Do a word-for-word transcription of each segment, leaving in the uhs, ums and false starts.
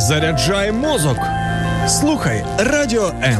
Заряджай мозок. Слухай Радіо М.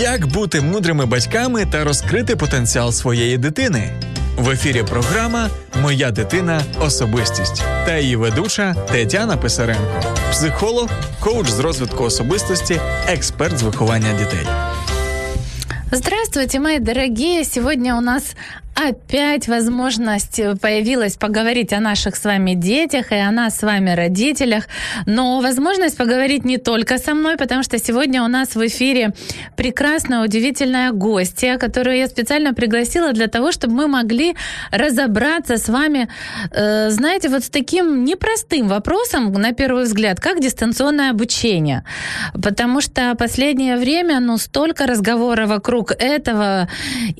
Як бути мудрими батьками та розкрити потенціал своєї дитини? В ефірі програма «Моя дитина – особистість» та її ведуча Тетяна Писаренко. Психолог, коуч з розвитку особистості, експерт з виховання дітей. Здравствуйте, мои дорогие! Сегодня у нас опять возможность появилась поговорить о наших с вами детях и о нас с вами родителях. Но возможность поговорить не только со мной, потому что сегодня у нас в эфире прекрасная, удивительная гостья, которую я специально пригласила для того, чтобы мы могли разобраться с вами, э, знаете, вот с таким непростым вопросом, на первый взгляд, как дистанционное обучение. Потому что последнее время, ну, столько разговоров вокруг этого.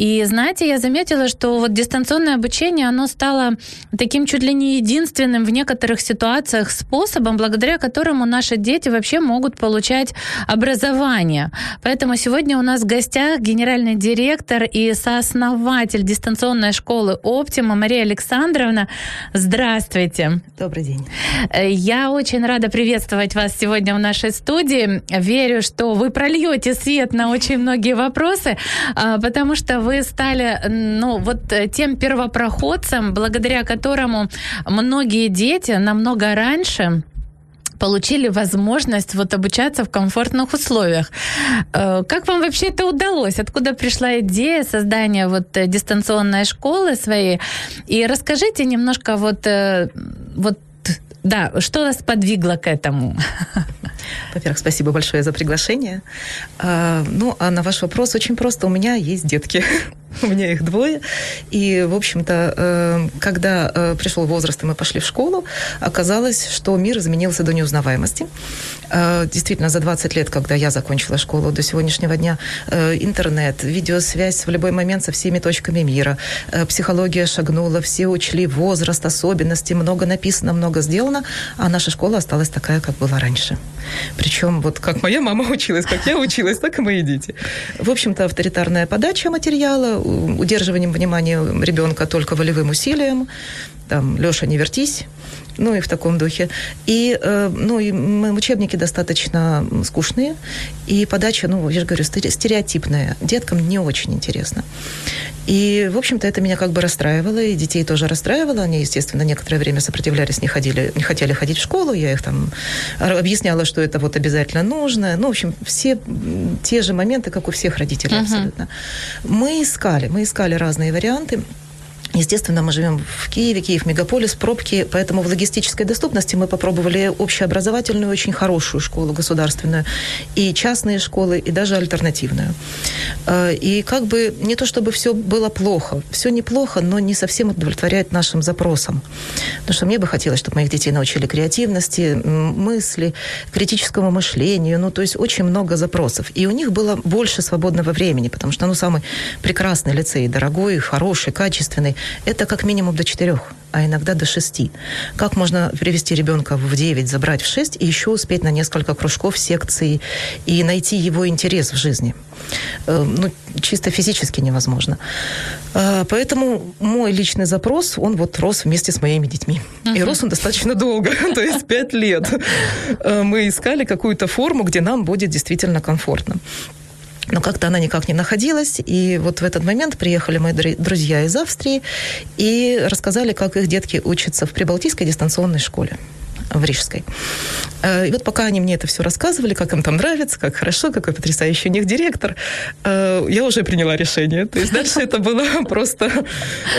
И, знаете, я заметила, что что вот дистанционное обучение, оно стало таким чуть ли не единственным в некоторых ситуациях способом, благодаря которому наши дети вообще могут получать образование. Поэтому сегодня у нас в гостях генеральный директор и сооснователь дистанционной школы «Оптима» Мария Александровна. Здравствуйте. Добрый день. Я очень рада приветствовать вас сегодня в нашей студии. Верю, что вы прольете свет на очень многие вопросы, потому что вы стали, ну, вот тем первопроходцем, благодаря которому многие дети намного раньше получили возможность вот обучаться в комфортных условиях. Как вам вообще это удалось? Откуда пришла идея создания вот дистанционной школы своей? И расскажите немножко вот, вот да, что вас подвигло к этому? Во-первых, спасибо большое за приглашение. Ну, а на ваш вопрос очень просто. У меня есть детки. У меня их двое. И, в общем-то, когда пришел возраст, и мы пошли в школу, оказалось, что мир изменился до неузнаваемости. Действительно, за двадцать лет, когда я закончила школу, до сегодняшнего дня интернет, видеосвязь в любой момент со всеми точками мира, психология шагнула, все учли возраст, особенности, много написано, много сделано, а наша школа осталась такая, как была раньше. Причем вот как моя мама училась, как я училась, так и мои дети. В общем-то, авторитарная подача материала, удерживанием внимания ребенка только волевым усилием, там, Лёша, не вертись, ну и в таком духе. И, ну, и учебники достаточно скучные, и подача, ну, я же говорю, стереотипная. Деткам не очень интересно. И, в общем-то, это меня как бы расстраивало, и детей тоже расстраивало. Они, естественно, некоторое время сопротивлялись, не ходили, не хотели ходить в школу. Я их там объясняла, что это вот обязательно нужно. Ну, в общем, все те же моменты, как у всех родителей uh-huh. абсолютно. Мы искали, мы искали разные варианты. Естественно, мы живем в Киеве, Киев мегаполис, пробки, поэтому в логистической доступности мы попробовали общеобразовательную, очень хорошую школу государственную, и частные школы, и даже альтернативную. И как бы не то, чтобы все было плохо, все неплохо, но не совсем удовлетворяет нашим запросам. Потому что мне бы хотелось, чтобы моих детей научили креативности, мысли, критическому мышлению, ну то есть очень много запросов. И у них было больше свободного времени, потому что ну, самый прекрасный лицей, дорогой, хороший, качественный, это как минимум до четырех, а иногда до шести. Как можно привести ребенка в девять, забрать в шесть и еще успеть на несколько кружков, секций и найти его интерес в жизни? Ну, чисто физически невозможно. Поэтому мой личный запрос, он вот рос вместе с моими детьми. Uh-huh. И рос он достаточно долго, то есть пять лет. Мы искали какую-то форму, где нам будет действительно комфортно. Но как-то она никак не находилась. И вот в этот момент приехали мои друзья из Австрии и рассказали, как их детки учатся в прибалтийской дистанционной школе, в Рижской. И вот пока они мне это все рассказывали, как им там нравится, как хорошо, какой потрясающий у них директор, я уже приняла решение. То есть дальше это было просто...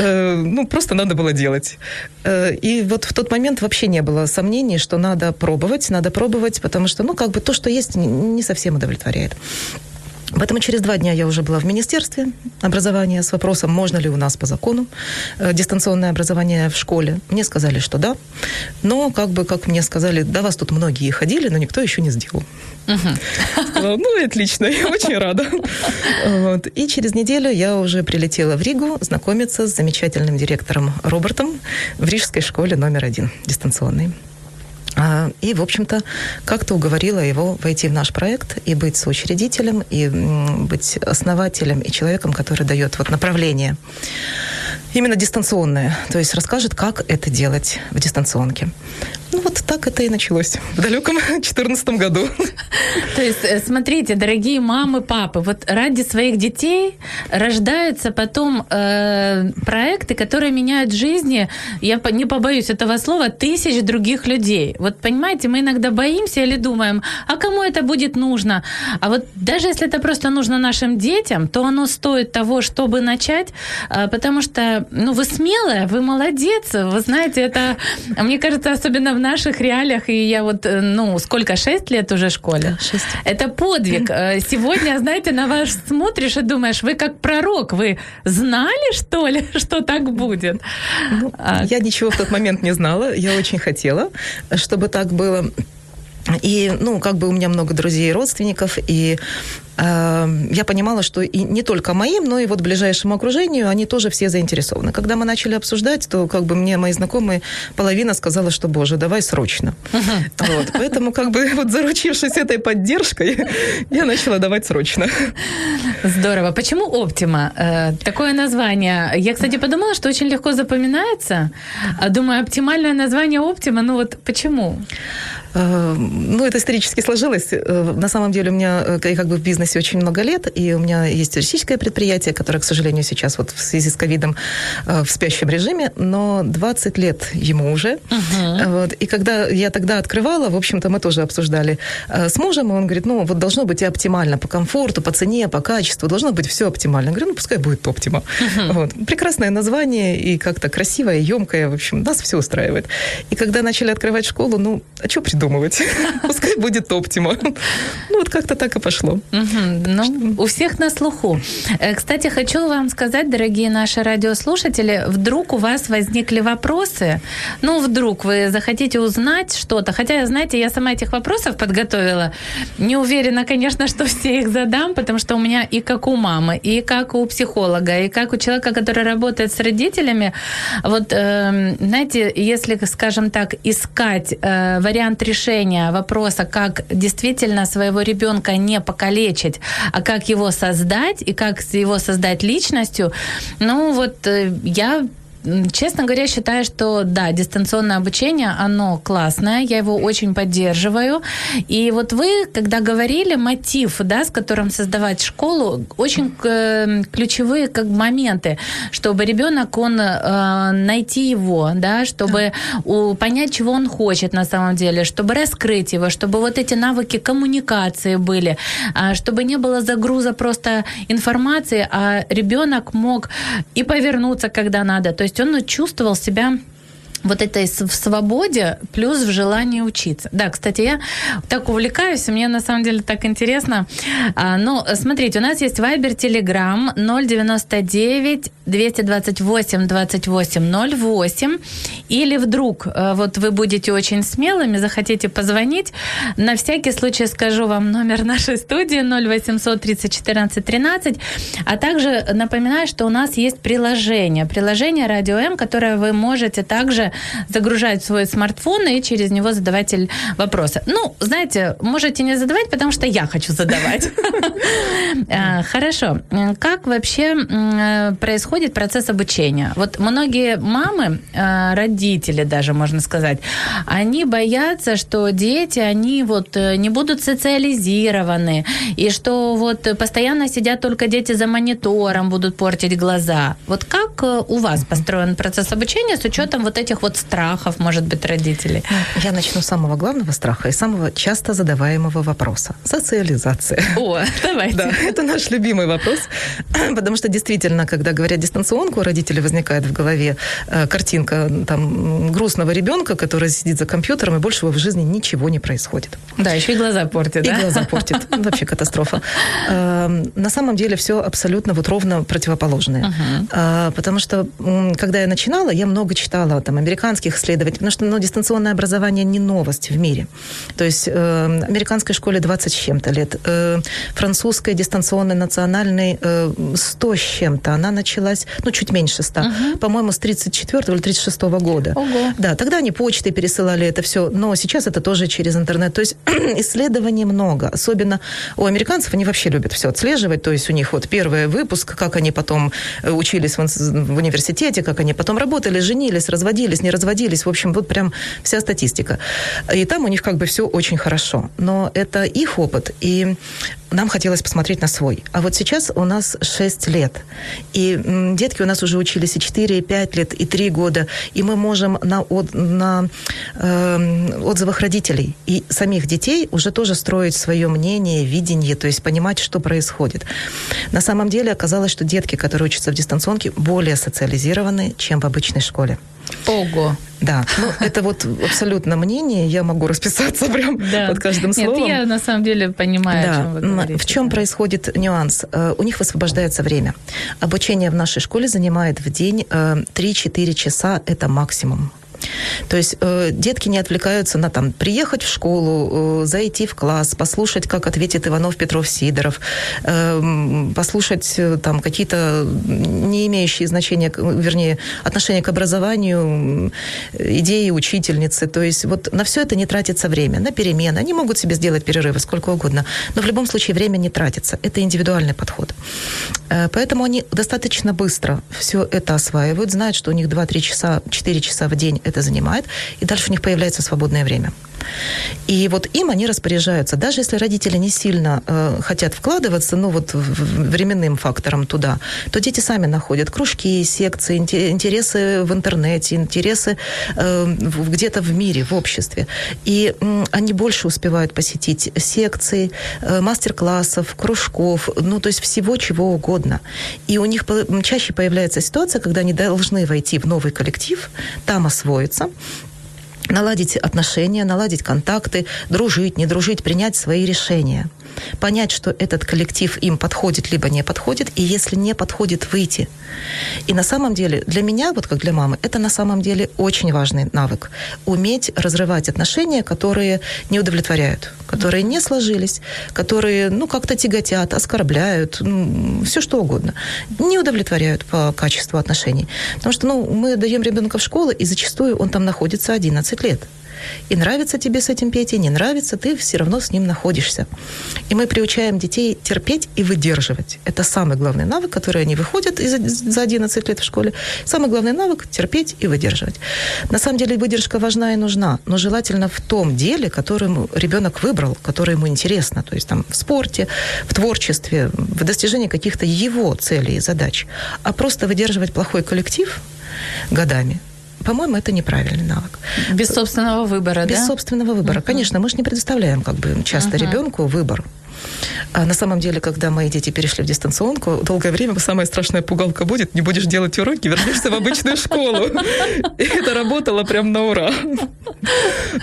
Ну, просто надо было делать. И вот в тот момент вообще не было сомнений, что надо пробовать, надо пробовать, потому что, ну, как бы то, что есть, не совсем удовлетворяет. Поэтому через два дня я уже была в Министерстве образования с вопросом, можно ли у нас по закону дистанционное образование в школе. Мне сказали, что да. Но, как бы, как мне сказали, до вас тут многие ходили, но никто еще не сделал. Uh-huh. Сказала, ну, отлично, я очень рада. Вот. И через неделю я уже прилетела в Ригу знакомиться с замечательным директором Робертом в Рижской школе номер один дистанционной. И, в общем-то, как-то уговорила его войти в наш проект и быть соучредителем, и быть основателем, и человеком, который дает вот направление именно дистанционное, то есть расскажет, как это делать в дистанционке. Ну, вот так это и началось в далеком две тысячи четырнадцатом году. То есть, смотрите, дорогие мамы, папы, вот ради своих детей рождаются потом э, проекты, которые меняют жизни, я не побоюсь этого слова, тысяч других людей. Вот, понимаете, мы иногда боимся или думаем, а кому это будет нужно? А вот даже если это просто нужно нашим детям, то оно стоит того, чтобы начать, э, потому что, ну, вы смелая, вы молодец, вы знаете, это, мне кажется, особенно в В наших реалиях, и я вот, ну, сколько, шесть лет уже в школе? шесть. Это подвиг. Сегодня, знаете, на вас смотришь и думаешь, вы как пророк, вы знали, что ли, что так будет? Ну, а... Я ничего в тот момент не знала, я очень хотела, чтобы так было. И, ну, как бы у меня много друзей и родственников, и э, я понимала, что и не только моим, но и вот ближайшему окружению они тоже все заинтересованы. Когда мы начали обсуждать, то как бы мне мои знакомые половина сказала, что, боже, давай срочно. Uh-huh. Вот, поэтому как бы вот заручившись этой поддержкой, я начала давать срочно. Здорово. Почему «Оптима»? Э, такое название. Я, кстати, подумала, что очень легко запоминается. Думаю, оптимальное название «Оптима», ну вот почему? Ну, это исторически сложилось. На самом деле у меня как бы в бизнесе очень много лет, и у меня есть туристическое предприятие, которое, к сожалению, сейчас вот в связи с ковидом в спящем режиме, но двадцать лет ему уже. Uh-huh. Вот. И когда я тогда открывала, в общем-то, мы тоже обсуждали с мужем, и он говорит, ну, вот должно быть и оптимально по комфорту, по цене, по качеству, должно быть все оптимально. Я говорю, ну, пускай будет «Оптима». Uh-huh. Вот. Прекрасное название, и как-то красивое, емкое, в общем, нас все устраивает. И когда начали открывать школу, ну, а что придумать? Думать. Пускай будет «Оптима». Ну, вот как-то так и пошло. Угу. Ну, у всех на слуху. Кстати, хочу вам сказать, дорогие наши радиослушатели, вдруг у вас возникли вопросы, ну, вдруг вы захотите узнать что-то, хотя, знаете, я сама этих вопросов подготовила, не уверена, конечно, что все их задам, потому что у меня и как у мамы, и как у психолога, и как у человека, который работает с родителями, вот, э, знаете, если, скажем так, искать э, вариант решения, решения вопроса, как действительно своего ребенка не покалечить, а как его создать и как его создать личностью, ну вот я... Честно говоря, считаю, что да, дистанционное обучение, оно классное, я его очень поддерживаю. И вот вы, когда говорили мотив, да, с которым создавать школу, очень э, ключевые как моменты, чтобы ребенок, он э, найти его, да, чтобы у, понять, чего он хочет на самом деле, чтобы раскрыть его, чтобы вот эти навыки коммуникации были, э, чтобы не было загруза просто информации, а ребенок мог и повернуться, когда надо, то есть он чувствовал себя вот этой в свободе, плюс в желании учиться. Да, кстати, я так увлекаюсь, мне на самом деле так интересно. А, ну, смотрите, у нас есть Viber, Telegram ноль девять девять двести двадцать восемь двадцать восемь ноль восемь. Или вдруг вот вы будете очень смелыми, захотите позвонить. На всякий случай скажу вам номер нашей студии ноль восемьсот тридцать четырнадцать тринадцать. А также напоминаю, что у нас есть приложение. Приложение «Радио М», которое вы можете также загружать свой смартфон и через него задавать вопросы. Ну, знаете, можете не задавать, потому что я хочу задавать. Хорошо. Как вообще происходит процесс обучения? Вот многие мамы, родители даже, можно сказать, они боятся, что дети, они вот не будут социализированы, и что вот постоянно сидят только дети за монитором, будут портить глаза. Вот как у вас построен процесс обучения с учетом вот этих вот страхов, может быть, родителей? Я начну с самого главного страха и самого часто задаваемого вопроса. Социализация. О, давайте. Да, это наш любимый вопрос, потому что действительно, когда говорят дистанционку, у родителей возникает в голове картинка там грустного ребенка, который сидит за компьютером, и больше его в жизни ничего не происходит. Да, еще и глаза портит, да? И глаза портит. Вообще катастрофа. На самом деле все абсолютно вот ровно противоположное. Потому что, когда я начинала, я много читала там американских исследований, потому что дистанционное образование не новость в мире. То есть американской школе двадцать с чем-то лет, французской дистанционной национальной сто с чем-то. Она началась, ну, чуть меньше ста, uh-huh. по-моему, с тридцать четвёртого или тридцать шестого года. Ого. Да, тогда они почтой пересылали это все, но сейчас это тоже через интернет. То есть исследований много. Особенно у американцев, они вообще любят все отслеживать. То есть у них вот первый выпуск, как они потом учились в университете, как они потом работали, женились, разводились, не разводились. В общем, вот прям вся статистика. И там у них как бы все очень хорошо. Но это их опыт, и нам хотелось посмотреть на свой. А вот сейчас у нас шесть лет, и детки у нас уже учились и четыре, и пять лет, и три года, и мы можем на, от, на э, отзывах родителей и самих детей уже тоже строить свое мнение, видение, то есть понимать, что происходит. На самом деле оказалось, что детки, которые учатся в дистанционке, более социализированы, чем в обычной школе. Ого! Да, ну, это вот абсолютно мнение, я могу расписаться прям да. под каждым словом. Нет, я на самом деле понимаю, да. о чем вы говорите. В чем да. происходит нюанс? У них высвобождается время. Обучение в нашей школе занимает в день три-четыре часа, это максимум. То есть э, детки не отвлекаются на там, приехать в школу, э, зайти в класс, послушать, как ответит Иванов, Петров, Сидоров, э, послушать э, там, какие-то не имеющие значения, вернее, отношения к образованию, э, идеи учительницы. То есть вот на все это не тратится время, на перемены. Они могут себе сделать перерывы сколько угодно, но в любом случае время не тратится. Это индивидуальный подход. Э, поэтому они достаточно быстро все это осваивают, знают, что у них два-три часа, четыре часа в день это занимает, и дальше у них появляется свободное время. И вот им они распоряжаются. Даже если родители не сильно э, хотят вкладываться, ну вот временным фактором туда, то дети сами находят кружки, секции, интересы в интернете, интересы э, где-то в мире, в обществе. И э, они больше успевают посетить секции, э, мастер-классов, кружков, ну то есть всего, чего угодно. И у них чаще появляется ситуация, когда они должны войти в новый коллектив, там освоиться, наладить отношения, наладить контакты, дружить, не дружить, принять свои решения. Понять, что этот коллектив им подходит, либо не подходит, и если не подходит, выйти. И на самом деле, для меня, вот как для мамы, это на самом деле очень важный навык. Уметь разрывать отношения, которые не удовлетворяют, которые не сложились, которые, ну, как-то тяготят, оскорбляют, ну, все что угодно. Не удовлетворяют по качеству отношений. Потому что, ну, мы даем ребенка в школу, и зачастую он там находится одиннадцать лет. И нравится тебе с этим Петей, не нравится, ты все равно с ним находишься. И мы приучаем детей терпеть и выдерживать. Это самый главный навык, который они выходят за одиннадцать лет в школе. Самый главный навык – терпеть и выдерживать. На самом деле выдержка важна и нужна, но желательно в том деле, которым ребенок выбрал, которое ему интересно. То есть там в спорте, в творчестве, в достижении каких-то его целей и задач. А просто выдерживать плохой коллектив годами – по-моему, это неправильный навык. Без собственного выбора, Без да? Без собственного выбора. Uh-huh. Конечно, мы же не предоставляем как бы часто uh-huh. ребенку выбор. А на самом деле, когда мои дети перешли в дистанционку, долгое время самая страшная пугалка будет: не будешь делать уроки, вернешься в обычную школу. И это работало прям на ура.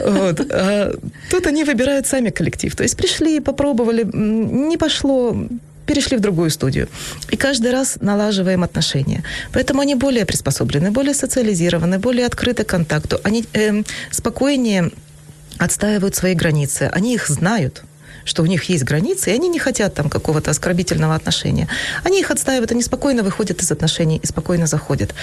Вот. А тут они выбирают сами коллектив. То есть пришли, попробовали, не пошло, перешли в другую студию. И каждый раз налаживаем отношения. Поэтому они более приспособлены, более социализированы, более открыты к контакту. Они э, спокойнее отстаивают свои границы. Они их знают, что у них есть границы, и они не хотят там какого-то оскорбительного отношения. Они их отстаивают, они спокойно выходят из отношений и спокойно заходят.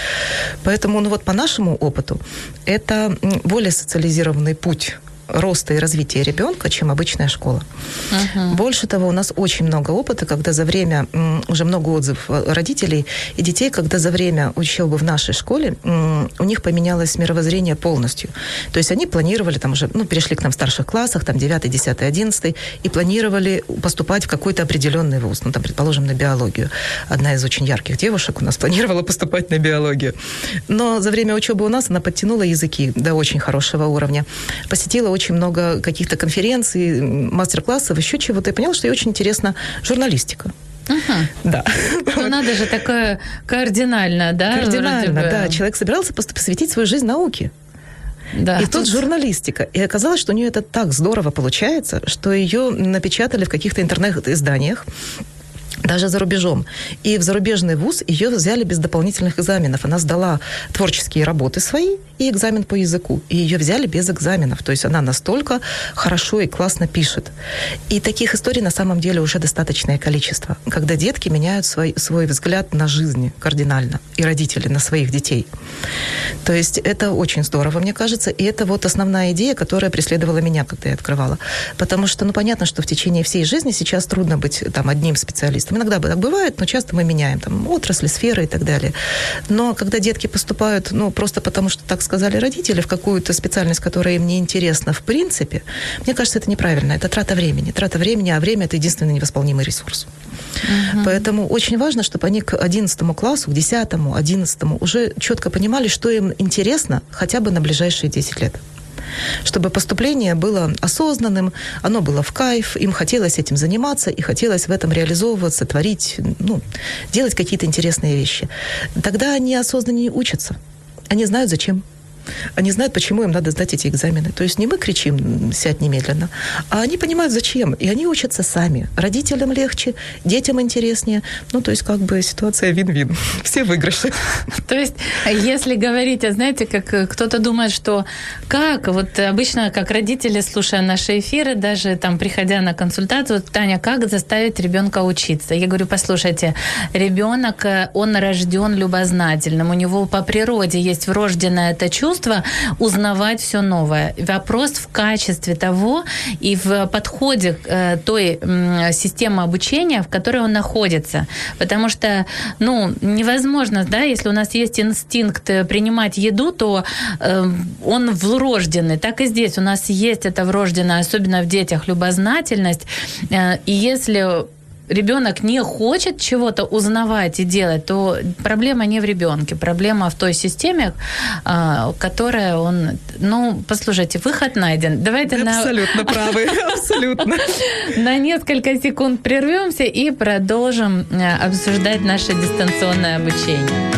Поэтому, ну вот по нашему опыту, это более социализированный путь роста и развития ребенка, чем обычная школа. Uh-huh. Больше того, у нас очень много опыта, когда за время, уже много отзывов родителей и детей, когда за время учебы в нашей школе у них поменялось мировоззрение полностью. То есть они планировали, там уже, ну, перешли к нам в старших классах, там девятый, десятый, одиннадцатый, и планировали поступать в какой-то определенный вуз, ну, там, предположим, на биологию. Одна из очень ярких девушек у нас планировала поступать на биологию. Но за время учебы у нас она подтянула языки до очень хорошего уровня, посетила очень много каких-то конференций, мастер-классов, еще чего-то. Я поняла, что ей очень интересна журналистика. Ага. Да. Ну, надо же, такое кардинально, да? Кардинально, бы... да. Человек собирался посвятить свою жизнь науке. Да, и тут, тут журналистика. И оказалось, что у нее это так здорово получается, что ее напечатали в каких-то интернет-изданиях, даже за рубежом. И в зарубежный вуз ее взяли без дополнительных экзаменов. Она сдала творческие работы свои и экзамен по языку. И ее взяли без экзаменов. То есть она настолько хорошо и классно пишет. И таких историй на самом деле уже достаточное количество, когда детки меняют свой, свой взгляд на жизнь кардинально. И родители на своих детей. То есть это очень здорово, мне кажется. И это вот основная идея, которая преследовала меня, когда я открывала. Потому что, ну, понятно, что в течение всей жизни сейчас трудно быть там одним специалистом. Иногда так бывает, но часто мы меняем там отрасли, сферы и так далее. Но когда детки поступают, ну, просто потому, что так сказали родители, в какую-то специальность, которая им не интересна в принципе, мне кажется, это неправильно. Это трата времени. Трата времени, а время – это единственный невосполнимый ресурс. Uh-huh. Поэтому очень важно, чтобы они к одиннадцатому классу, к десятому, одиннадцатому уже четко понимали, что им интересно хотя бы на ближайшие десять лет. Чтобы поступление было осознанным, оно было в кайф, им хотелось этим заниматься и хотелось в этом реализовываться, творить, ну, делать какие-то интересные вещи. Тогда они осознаннее учатся. Они знают, зачем. Они знают, почему им надо сдать эти экзамены. То есть не мы кричим «сядь немедленно», а они понимают, зачем. И они учатся сами. Родителям легче, детям интереснее. Ну, то есть как бы ситуация вин-вин. Все выигрыши. То есть если говорить, а знаете, как кто-то думает, что как, вот обычно как родители, слушая наши эфиры, даже там приходя на консультацию, вот, Таня, как заставить ребенка учиться? Я говорю, послушайте, ребенок, он рожден любознательным. У него по природе есть врожденное это чувство, узнавать все новое. Вопрос в качестве того и в подходе э, той э, системы обучения, в которой он находится. Потому что, ну, невозможно, да, если у нас есть инстинкт принимать еду, то э, он врожденный. Так и здесь у нас есть это врожденное, особенно в детях, любознательность. Э, и если ребенок не хочет чего-то узнавать и делать, то проблема не в ребенке, проблема в той системе, которая он... Ну, послушайте, выход найден. Давайте абсолютно на... правы, абсолютно. На несколько секунд прервемся и продолжим обсуждать наше дистанционное обучение.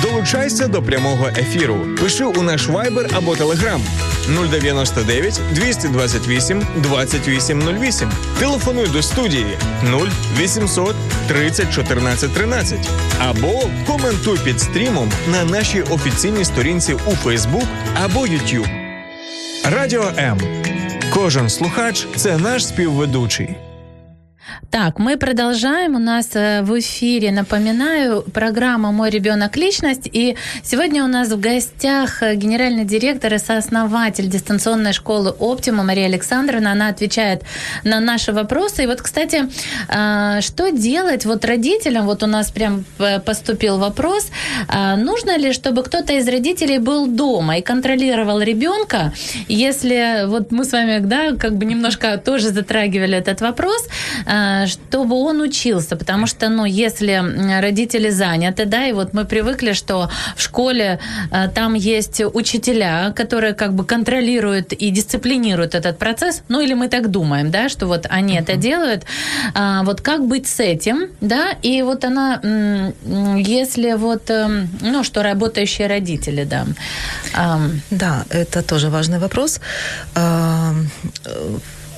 Долучайся до прямого ефіру. Пиши у наш Viber або Telegram нуль дев'ять дев'ять два два вісім два вісім нуль вісім. Телефонуй до студії нуль вісімсот тридцять чотирнадцять тринадцять або коментуй під стрімом на нашій офіційній сторінці у Facebook або YouTube. Радіо М. Кожен слухач – це наш співведучий. Так, мы продолжаем. У нас в эфире, напоминаю, программа «Мой ребенок. Личность». И сегодня у нас в гостях генеральный директор и сооснователь дистанционной школы «Оптима» Мария Александровна. Она отвечает на наши вопросы. И вот, кстати, что делать вот родителям? Вот у нас прям поступил вопрос. Нужно ли, чтобы кто-то из родителей был дома и контролировал ребенка? Если вот мы с вами, да, как бы немножко тоже затрагивали этот вопрос, чтобы он учился, потому что, ну, если родители заняты, да, и вот мы привыкли, что в школе э, там есть учителя, которые как бы контролируют и дисциплинируют этот процесс, ну, или мы так думаем, да, что вот они uh-huh. это делают, а, вот как быть с этим, да, и вот она, если вот, ну, что работающие родители, да. А... Да, это тоже важный вопрос.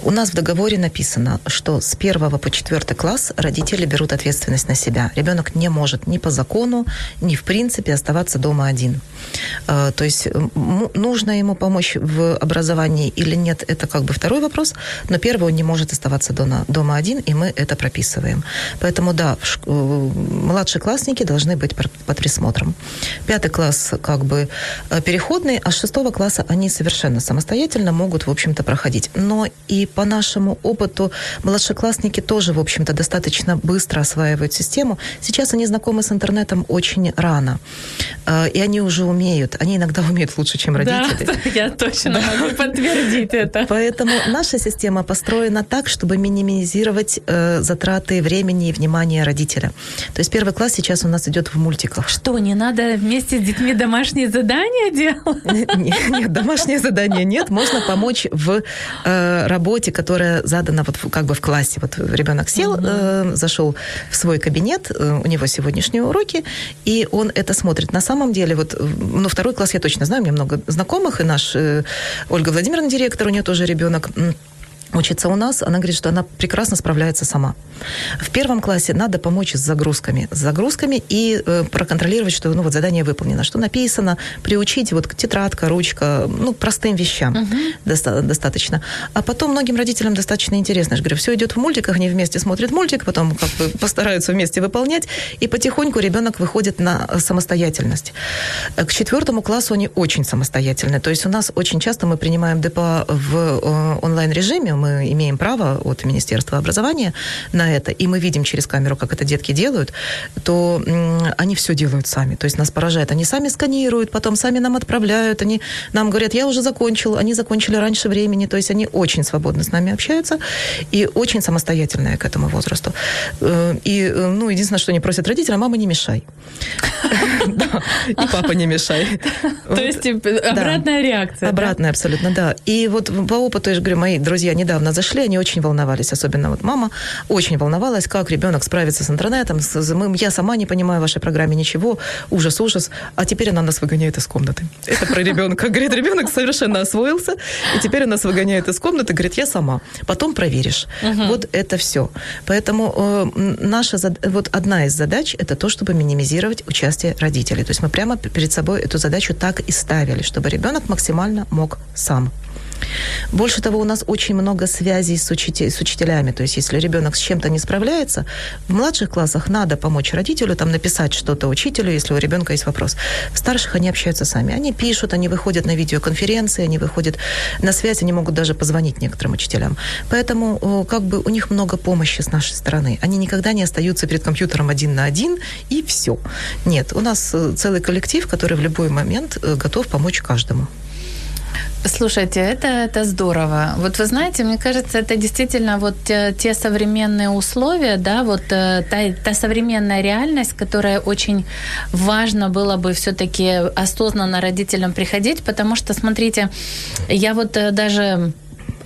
У нас в договоре написано, что с первого по четвертый класс родители берут ответственность на себя. Ребенок не может ни по закону, ни в принципе оставаться дома один. То есть нужно ему помочь в образовании или нет, это как бы второй вопрос, но первый, он не может оставаться дома один, и мы это прописываем. Поэтому, да, младшеклассники должны быть под присмотром. Пятый класс как бы переходный, а с шестого класса они совершенно самостоятельно могут, в общем-то, проходить. Но и по нашему опыту младшеклассники тоже, в общем-то, достаточно быстро осваивают систему. Сейчас они знакомы с интернетом очень рано. И они уже умеют. Они иногда умеют лучше, чем родители. Да, я точно да. могу подтвердить это. Поэтому наша система построена так, чтобы минимизировать э, затраты времени и внимания родителя. То есть первый класс сейчас у нас идет в мультиках. Что, не надо вместе с детьми домашние задания делать? Нет, домашние задания нет. Можно помочь в работе работе, которая задана вот как бы в классе. Вот ребенок сел, mm-hmm. э, зашел в свой кабинет, э, у него сегодняшние уроки, и он это смотрит. На самом деле, вот, ну, второй класс я точно знаю, у меня много знакомых, и наш э, Ольга Владимировна, директор, у нее тоже ребенок учится у нас, она говорит, что она прекрасно справляется сама. В первом классе надо помочь с загрузками, с загрузками и э, проконтролировать, что ну, вот задание выполнено, что написано, приучить вот тетрадка, ручка, ну, простым вещам uh-huh. доста- достаточно. А потом многим родителям достаточно интересно. Я же говорю, все идет в мультиках, они вместе смотрят мультик, потом как бы постараются вместе выполнять, и потихоньку ребенок выходит на самостоятельность. К четвертому классу они очень самостоятельны. То есть у нас очень часто мы принимаем ДПА в э, онлайн-режиме, мы имеем право от Министерства образования на это, и мы видим через камеру, как это детки делают, то они все делают сами. То есть нас поражает. Они сами сканируют, потом сами нам отправляют, они нам говорят, я уже закончил, они закончили раньше времени. То есть они очень свободно с нами общаются и очень самостоятельные к этому возрасту. И, ну, единственное, что они просят родителя, мама, не мешай. И папа, не мешай. То есть обратная реакция. Обратная абсолютно, да. И вот по опыту, я же говорю, мои друзья недавно Недавно зашли, они очень волновались, особенно вот мама очень волновалась, как ребенок справится с интернетом. С, мы, я сама не понимаю в вашей программе ничего, ужас, ужас. А теперь она нас выгоняет из комнаты. Это про ребенка. Говорит, ребенок совершенно освоился, и теперь она нас выгоняет из комнаты. Говорит, я сама. Потом проверишь. Угу. Вот это все. Поэтому э, наша вот одна из задач это то, чтобы минимизировать участие родителей. То есть мы прямо перед собой эту задачу так и ставили, чтобы ребенок максимально мог сам. Больше того, у нас очень много связей с, учитель, с учителями. То есть, если ребенок с чем-то не справляется, в младших классах надо помочь родителю, там, написать что-то учителю, если у ребенка есть вопрос. В старших они общаются сами. Они пишут, они выходят на видеоконференции, они выходят на связь, они могут даже позвонить некоторым учителям. Поэтому как бы у них много помощи с нашей стороны. Они никогда не остаются перед компьютером один на один, и все. Нет, у нас целый коллектив, который в любой момент готов помочь каждому. Слушайте, это, это здорово. Вот вы знаете, мне кажется, это действительно вот те, те современные условия, да, вот та, та современная реальность, которая очень важно было бы все-таки осознанно родителям приходить, потому что, смотрите, я вот даже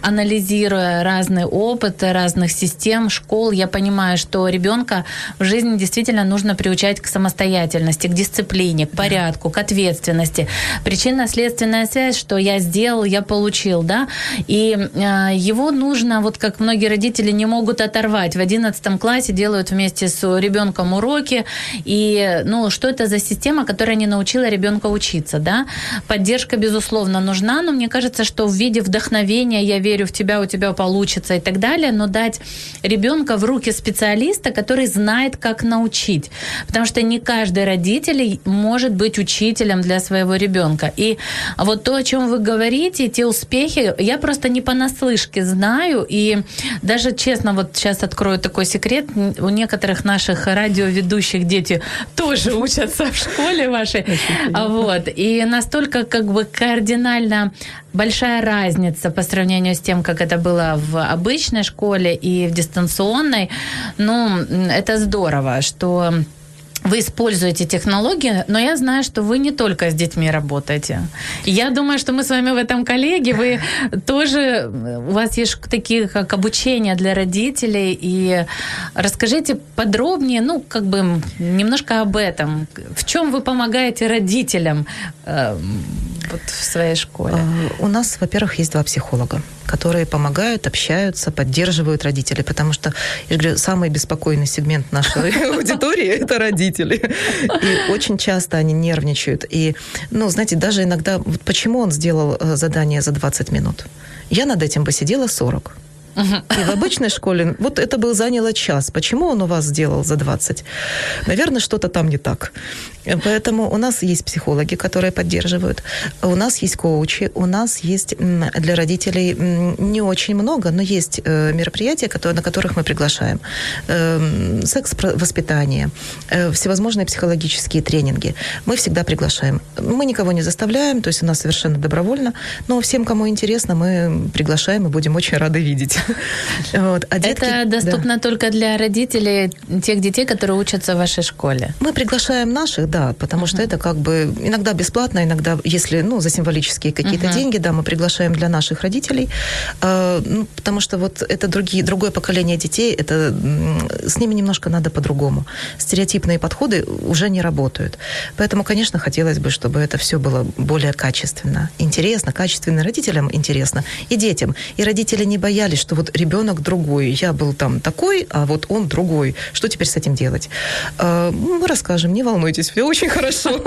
анализируя разный опыт разных систем, школ, я понимаю, что ребенка в жизни действительно нужно приучать к самостоятельности, к дисциплине, к порядку, к ответственности. Причинно-следственная связь, что я сделал, я получил, да. И э, его нужно, вот как многие родители не могут оторвать. В одиннадцатом классе делают вместе с ребенком уроки. И, ну, что это за система, которая не научила ребенка учиться, да. Поддержка, безусловно, нужна, но мне кажется, что в виде вдохновения я верю в тебя, у тебя получится и так далее, но дать ребенка в руки специалиста, который знает, как научить. Потому что не каждый родитель может быть учителем для своего ребенка. И вот то, о чем вы говорите, те успехи, я просто не понаслышке знаю. И даже, честно, вот сейчас открою такой секрет, у некоторых наших радиоведущих дети тоже учатся в школе вашей. Вот. И настолько как бы кардинально большая разница по сравнению с тем, как это было в обычной школе и в дистанционной. Ну, это здорово, что вы используете технологии, но я знаю, что вы не только с детьми работаете. Я думаю, что мы с вами в этом коллеги. Вы тоже, у вас есть такие, как обучение для родителей. И расскажите подробнее, ну, как бы немножко об этом. В чем вы помогаете родителям вот в своей школе? У нас, во-первых, есть два психолога, которые помогают, общаются, поддерживают родителей, потому что, я же говорю, самый беспокойный сегмент нашей аудитории – это родители. И очень часто они нервничают. И, ну, знаете, даже иногда, почему он сделал задание за двадцать минут? Я над этим бы сидела сорок. И в обычной школе вот это был заняло час. Почему он у вас сделал за двадцать? Наверное, что-то там не так. Поэтому у нас есть психологи, которые поддерживают. У нас есть коучи. У нас есть для родителей не очень много, но есть мероприятия, на которых мы приглашаем. Секс-воспитание, всевозможные психологические тренинги. Мы всегда приглашаем. Мы никого не заставляем, то есть у нас совершенно добровольно. Но всем, кому интересно, мы приглашаем и будем очень рады видеть. Вот. А детки, это доступно да. только для родителей тех детей, которые учатся в вашей школе? Мы приглашаем наших, да, потому uh-huh. что это как бы иногда бесплатно, иногда, если ну, за символические какие-то uh-huh. деньги, да, мы приглашаем для наших родителей, э, ну, потому что вот это другие, другое поколение детей, это, с ними немножко надо по-другому. Стереотипные подходы уже не работают. Поэтому, конечно, хотелось бы, чтобы это все было более качественно, интересно, качественно родителям интересно и детям. И родители не боялись, что вот ребенок другой, я был там такой, а вот он другой. Что теперь с этим делать? Мы расскажем, не волнуйтесь, все очень хорошо.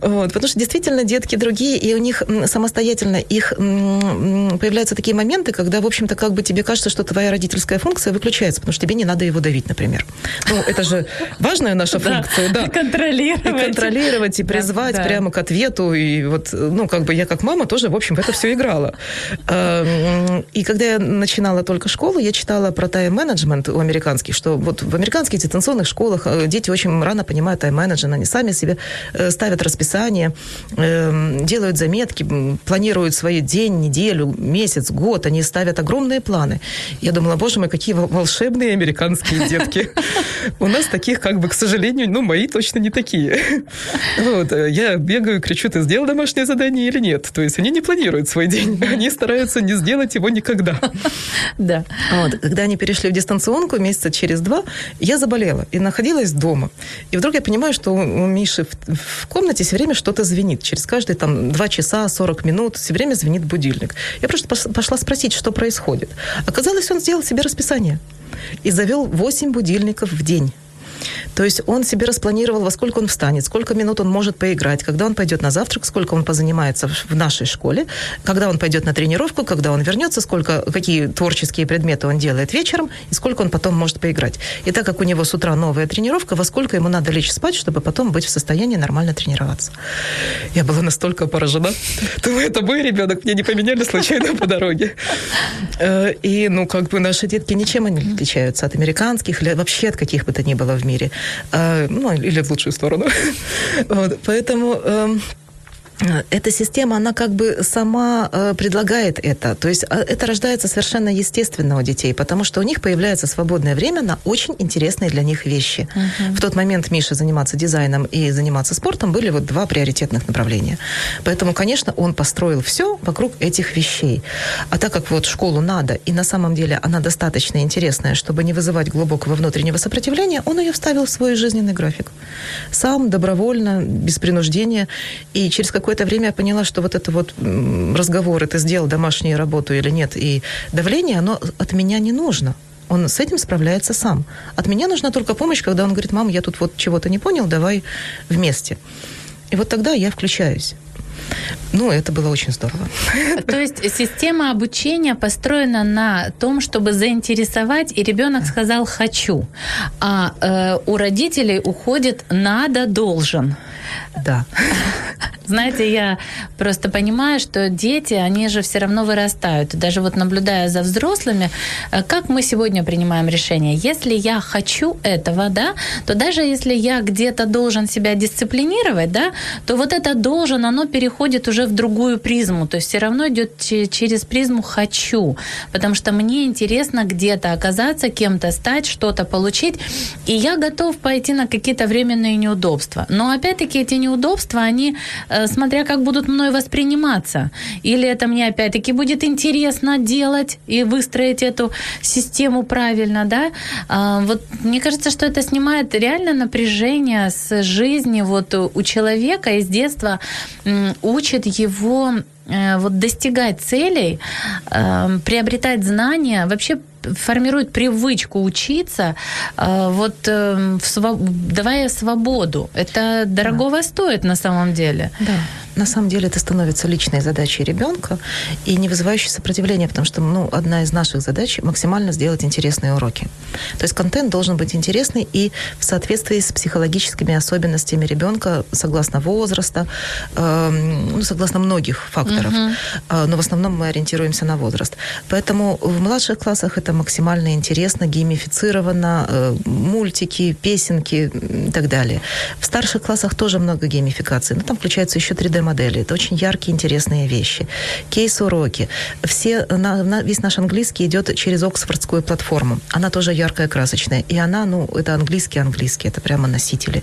Потому что действительно детки другие, и у них самостоятельно их появляются такие моменты, когда, в общем-то, как бы тебе кажется, что твоя родительская функция выключается, потому что тебе не надо его давить, например. Ну, это же важная наша функция, да. Контролировать. И контролировать, и призвать прямо к ответу. И вот, ну, как бы я как мама тоже, в общем, в это все играла. И когда я начинала только школу, я читала про тайм-менеджмент у американских, что вот в американских дистанционных школах дети очень рано понимают тайм-менеджмент, они сами себе ставят расписание, делают заметки, планируют свой день, неделю, месяц, год, они ставят огромные планы. Я думала, боже мой, какие волшебные американские детки. У нас таких, как бы, к сожалению, ну, мои точно не такие. Вот, я бегаю, кричу, ты сделал домашнее задание или нет? То есть они не планируют свой день, они стараются не сделать его никогда. Да. Вот, когда они перешли в дистанционку, месяца через два, я заболела и находилась дома. И вдруг я понимаю, что у Миши в, в комнате все время что-то звенит. Через каждые там два часа, сорок минут все время звенит будильник. Я просто пошла спросить, что происходит. Оказалось, он сделал себе расписание и завел восемь будильников в день. То есть он себе распланировал, во сколько он встанет, сколько минут он может поиграть, когда он пойдет на завтрак, сколько он позанимается в нашей школе, когда он пойдет на тренировку, когда он вернется, сколько, какие творческие предметы он делает вечером и сколько он потом может поиграть. И так как у него с утра новая тренировка, во сколько ему надо лечь спать, чтобы потом быть в состоянии нормально тренироваться. Я была настолько поражена. Думаю, это мой ребенок, мне не поменяли случайно по дороге. И, ну, как бы наши детки ничем не отличаются от американских или вообще от каких бы то ни было в мире. Ну, или в лучшую сторону. Вот, поэтому... Эта система, она как бы сама предлагает это. То есть это рождается совершенно естественно у детей, потому что у них появляется свободное время на очень интересные для них вещи. Uh-huh. В тот момент Миша заниматься дизайном и заниматься спортом были вот два приоритетных направления. Поэтому, конечно, он построил все вокруг этих вещей. А так как вот школу надо, и на самом деле она достаточно интересная, чтобы не вызывать глубокого внутреннего сопротивления, он ее вставил в свой жизненный график. Сам, добровольно, без принуждения. И через какое Какое-то время я поняла, что вот это вот разговоры, ты сделал домашнюю работу или нет, и давление, оно от меня не нужно. Он с этим справляется сам. От меня нужна только помощь, когда он говорит, мам, я тут вот чего-то не понял, давай вместе. И вот тогда я включаюсь. Ну, это было очень здорово. То есть система обучения построена на том, чтобы заинтересовать, и ребенок сказал «хочу», а э, у родителей уходит «надо, должен». Да. Знаете, я просто понимаю, что дети, они же все равно вырастают. Даже вот наблюдая за взрослыми, как мы сегодня принимаем решение. Если я хочу этого, да, то даже если я где-то должен себя дисциплинировать, да, то вот это «должен», оно переходит уже в другую призму. То есть все равно идет через призму «хочу». Потому что мне интересно где-то оказаться, кем-то стать, что-то получить. И я готов пойти на какие-то временные неудобства. Но опять-таки эти неудобства, они... смотря как будут мной восприниматься. Или это мне опять-таки будет интересно делать и выстроить эту систему правильно, да? А, вот мне кажется, что это снимает реально напряжение с жизни вот у человека, и с детства м, учит его э, вот достигать целей, э, приобретать знания, вообще формирует привычку учиться, вот давая свободу. Это дорогого да. стоит на самом деле. Да. На самом деле это становится личной задачей ребенка и не вызывающей сопротивления, потому что ну, одна из наших задач – максимально сделать интересные уроки. То есть контент должен быть интересный и в соответствии с психологическими особенностями ребенка, согласно возраста, э, ну, согласно многих факторов. Угу. Э, но в основном мы ориентируемся на возраст. Поэтому в младших классах это максимально интересно, геймифицировано, э, мультики, песенки и так далее. В старших классах тоже много геймификации, но там включаются еще три дэ модели. Это очень яркие, интересные вещи. Кейс-уроки. Все, на, на, весь наш английский идет через Оксфордскую платформу. Она тоже яркая, красочная. И она, ну, это английский-английский, это прямо носители.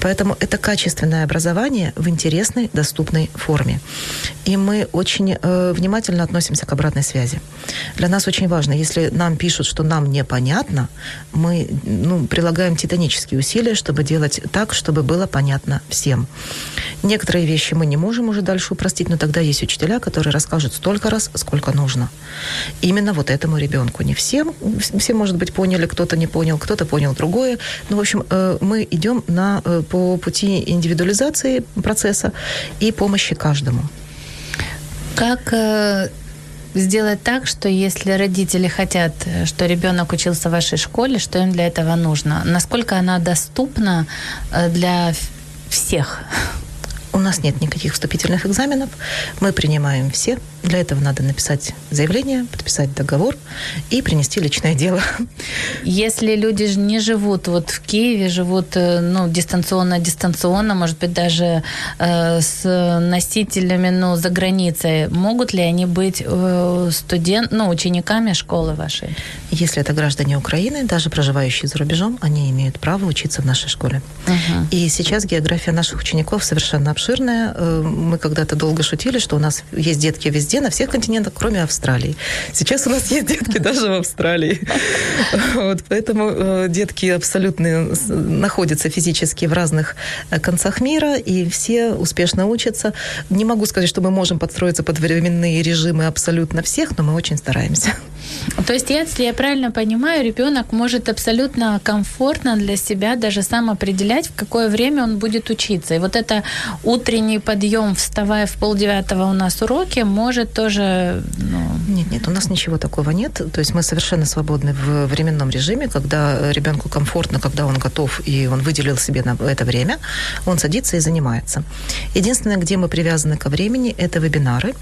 Поэтому это качественное образование в интересной, доступной форме. И мы очень э, внимательно относимся к обратной связи. Для нас очень важно, если нам пишут, что нам непонятно, мы ну, прилагаем титанические усилия, чтобы делать так, чтобы было понятно всем. Некоторые вещи мы не можем уже дальше упростить, но тогда есть учителя, которые расскажут столько раз, сколько нужно. Именно вот этому ребенку. Не всем. Все, может быть, поняли, кто-то не понял, кто-то понял другое. Ну, в общем, э, мы идем на, э, по пути индивидуализации процесса и помощи каждому. Как э, сделать так, что если родители хотят, что ребенок учился в вашей школе, что им для этого нужно? Насколько она доступна э, для всех? У нас нет никаких вступительных экзаменов. Мы принимаем все. Для этого надо написать заявление, подписать договор и принести личное дело. Если люди не живут вот в Киеве, живут ну, дистанционно-дистанционно, может быть, даже э, с носителями ну, за границей, могут ли они быть э, студент, ну, учениками школы вашей? Если это граждане Украины, даже проживающие за рубежом, они имеют право учиться в нашей школе. Uh-huh. И сейчас география наших учеников совершенно обширная. Мы когда-то долго шутили, что у нас есть детки везде, на всех континентах, кроме Австралии. Сейчас у нас есть детки даже в Австралии. Вот, поэтому э, детки абсолютно находятся физически в разных концах мира, и все успешно учатся. Не могу сказать, что мы можем подстроиться под временные режимы абсолютно всех, но мы очень стараемся. То есть, если я правильно понимаю, ребенок может абсолютно комфортно для себя даже сам определять, в какое время он будет учиться. И вот это утренний подъем, вставая в полдевятого у нас уроки, может тоже... Ну... Нет, нет, у нас ничего такого нет. То есть мы совершенно свободны в временном режиме, когда ребенку комфортно, когда он готов, и он выделил себе на это время, он садится и занимается. Единственное, где мы привязаны ко времени, это вебинары,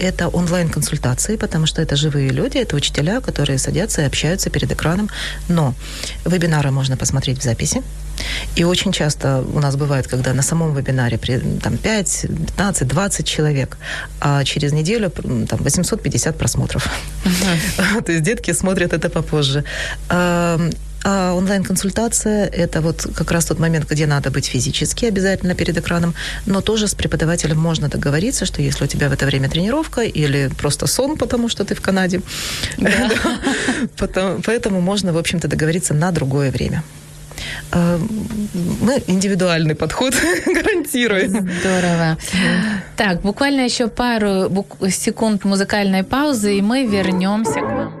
это онлайн-консультации, потому что это живые люди, это учителя, которые садятся и общаются перед экраном. Но вебинары можно посмотреть в записи. И очень часто у нас бывает, когда на самом вебинаре там, пять, пятнадцать, двадцать человек, а через неделю там, восемьсот пятьдесят просмотров. Uh-huh. То есть детки смотрят это попозже. А онлайн-консультация – это вот как раз тот момент, где надо быть физически обязательно перед экраном, но тоже с преподавателем можно договориться, что если у тебя в это время тренировка или просто сон, потому что ты в Канаде, поэтому можно, в общем-то, договориться на другое время. Мы индивидуальный подход гарантируем. Здорово. Так, буквально еще пару бук- секунд музыкальной паузы, и мы вернемся к вам.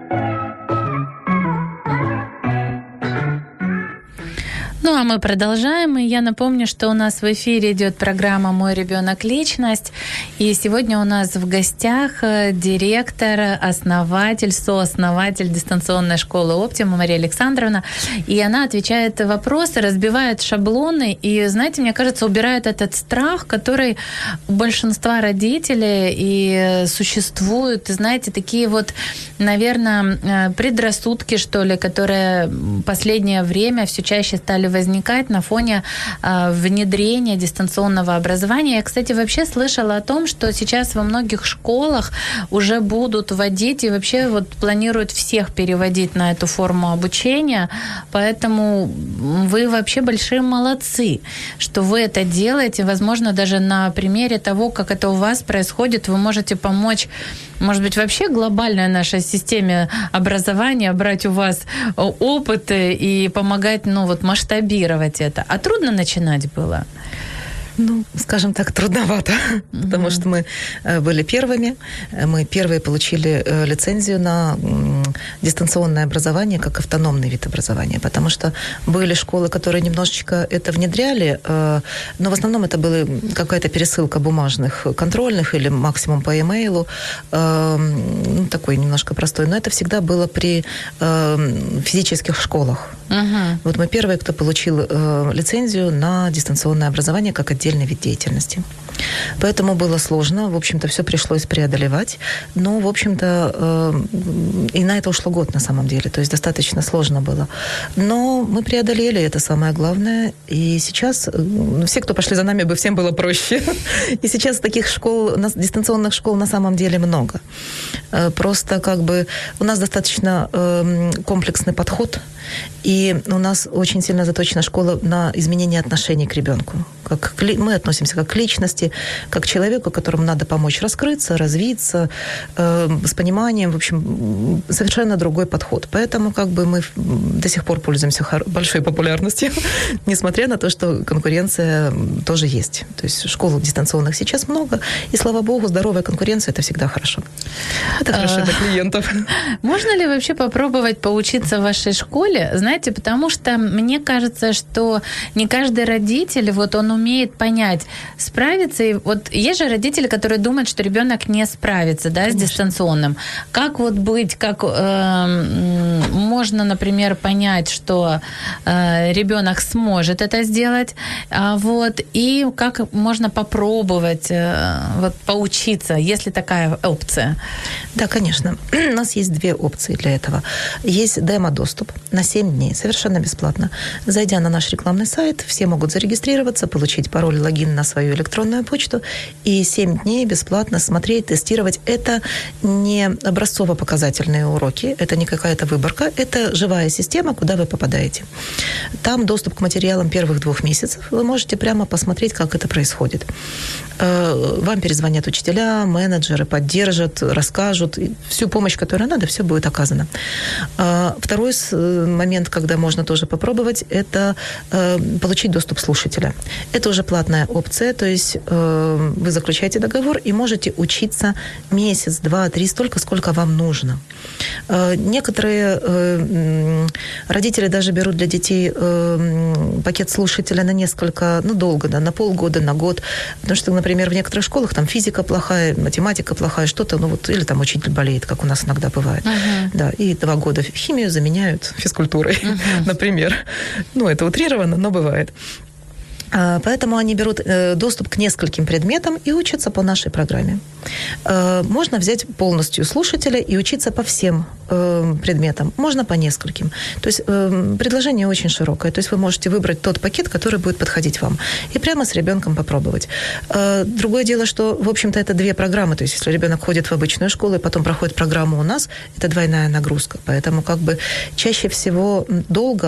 Ну, а мы продолжаем. И я напомню, что у нас в эфире идет программа «Мой ребенок. Личность». И сегодня у нас в гостях директор, основатель, сооснователь дистанционной школы «Оптима» Мария Александровна. И она отвечает на вопросы, разбивает шаблоны и, знаете, мне кажется, убирает этот страх, который у большинства родителей и существует. И, знаете, такие вот, наверное, предрассудки, что ли, которые в последнее время все чаще стали возникать на фоне э, внедрения дистанционного образования. Я, кстати, вообще слышала о том, что сейчас во многих школах уже будут вводить и вообще вот планируют всех переводить на эту форму обучения. Поэтому вы вообще большие молодцы, что вы это делаете. Возможно, даже на примере того, как это у вас происходит, вы можете помочь, может быть, вообще глобальной нашей системе образования, брать у вас опыт и помогать, ну, вот, масштабировать это. А трудно начинать было? Ну, скажем так, трудновато, mm-hmm. потому что мы были первыми. Мы первые получили лицензию на дистанционное образование как автономный вид образования, потому что были школы, которые немножечко это внедряли, но в основном это была какая-то пересылка бумажных контрольных или максимум по e-mail, ну, такой немножко простой. Но это всегда было при физических школах. Uh-huh. Вот мы первые, кто получил э, лицензию на дистанционное образование как отдельный вид деятельности. Поэтому было сложно, в общем-то, все пришлось преодолевать. Но, в общем-то, э, и на это ушло год на самом деле, то есть достаточно сложно было. Но мы преодолели, это самое главное. И сейчас, ну, все, кто пошли за нами, бы всем было проще. И сейчас таких школ, дистанционных школ на самом деле много. Просто как бы у нас достаточно э, комплексный подход, и у нас очень сильно заточена школа на изменение отношений к ребенку. Как к ли... Мы относимся как к личности, как к человеку, которому надо помочь раскрыться, развиться, э, с пониманием. В общем, совершенно другой подход. Поэтому как бы мы до сих пор пользуемся хор... большой популярностью, несмотря на то, что конкуренция тоже есть. То есть школ дистанционных сейчас много, и, слава богу, здоровая конкуренция – это всегда хорошо. Это хорошо для клиентов. Можно ли вообще попробовать поучиться в вашей школе? Знаете, потому что мне кажется, что не каждый родитель, вот он умеет понять, справиться. И вот есть же родители, которые думают, что ребенок не справится, да, конечно, с дистанционным. Как вот быть, как э, можно, например, понять, что э, ребенок сможет это сделать, а вот, и как можно попробовать э, вот, поучиться, если такая опция? Да, конечно. У нас есть две опции для этого. Есть демо-доступ на семь дней, совершенно бесплатно. Зайдя на наш рекламный сайт, все могут зарегистрироваться, получить пароль, логин на свою электронную почту и семь дней бесплатно смотреть, тестировать. Это не образцово-показательные уроки, это не какая-то выборка, это живая система, куда вы попадаете. Там доступ к материалам первых двух месяцев. Вы можете прямо посмотреть, как это происходит. Вам перезвонят учителя, менеджеры, поддержат, расскажут. Всю помощь, которая надо, все будет оказано. Второй момент, когда можно тоже попробовать, это получить доступ слушателя. Это уже платная опция, то есть вы заключаете договор и можете учиться месяц, два, три, столько, сколько вам нужно. Некоторые родители даже берут для детей пакет слушателя на несколько, ну, долго, да, на полгода, на год. Потому что, например, в некоторых школах там физика плохая, математика плохая, что-то, ну вот, или там учитель болеет, как у нас иногда бывает. Uh-huh. Да, и два года химию заменяют физкультурой, uh-huh. например. Ну, это утрировано, но бывает. Поэтому они берут доступ к нескольким предметам и учатся по нашей программе. Можно взять полностью слушателя и учиться по всем предметам. Можно по нескольким. То есть предложение очень широкое. То есть вы можете выбрать тот пакет, который будет подходить вам. И прямо с ребенком попробовать. Другое дело, что, в общем-то, это две программы. То есть если ребенок ходит в обычную школу и потом проходит программу у нас, это двойная нагрузка. Поэтому как бы чаще всего долго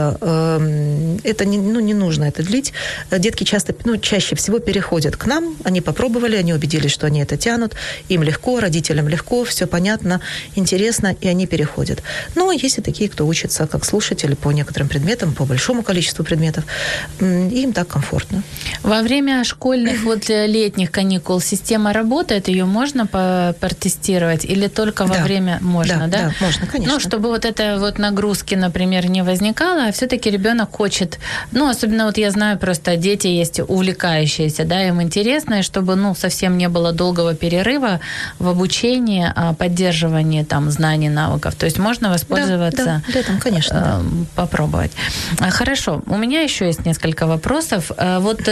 это не, ну, не нужно это длить. Детки часто, ну, чаще всего переходят к нам. Они попробовали, они убедились, что они это тянут. Им легко, родителям легко, все понятно, интересно, и они переходят. Но есть и такие, кто учится как слушатели по некоторым предметам, по большому количеству предметов. Им так комфортно. Во время школьных вот летних каникул система работает? Ее можно протестировать? Или только во да. время можно? Да, да? да, можно, конечно. Ну, чтобы вот этой вот нагрузки, например, не возникало, а все-таки ребенок хочет. Ну, особенно вот я знаю, просто дети есть увлекающиеся, да, им интересно, и чтобы, ну, совсем не было долгого перерыва в обучении, поддерживании там знаний, навыков. То есть можно воспользоваться, да, да, летом, конечно, да. попробовать. Хорошо. У меня еще есть несколько вопросов. Вот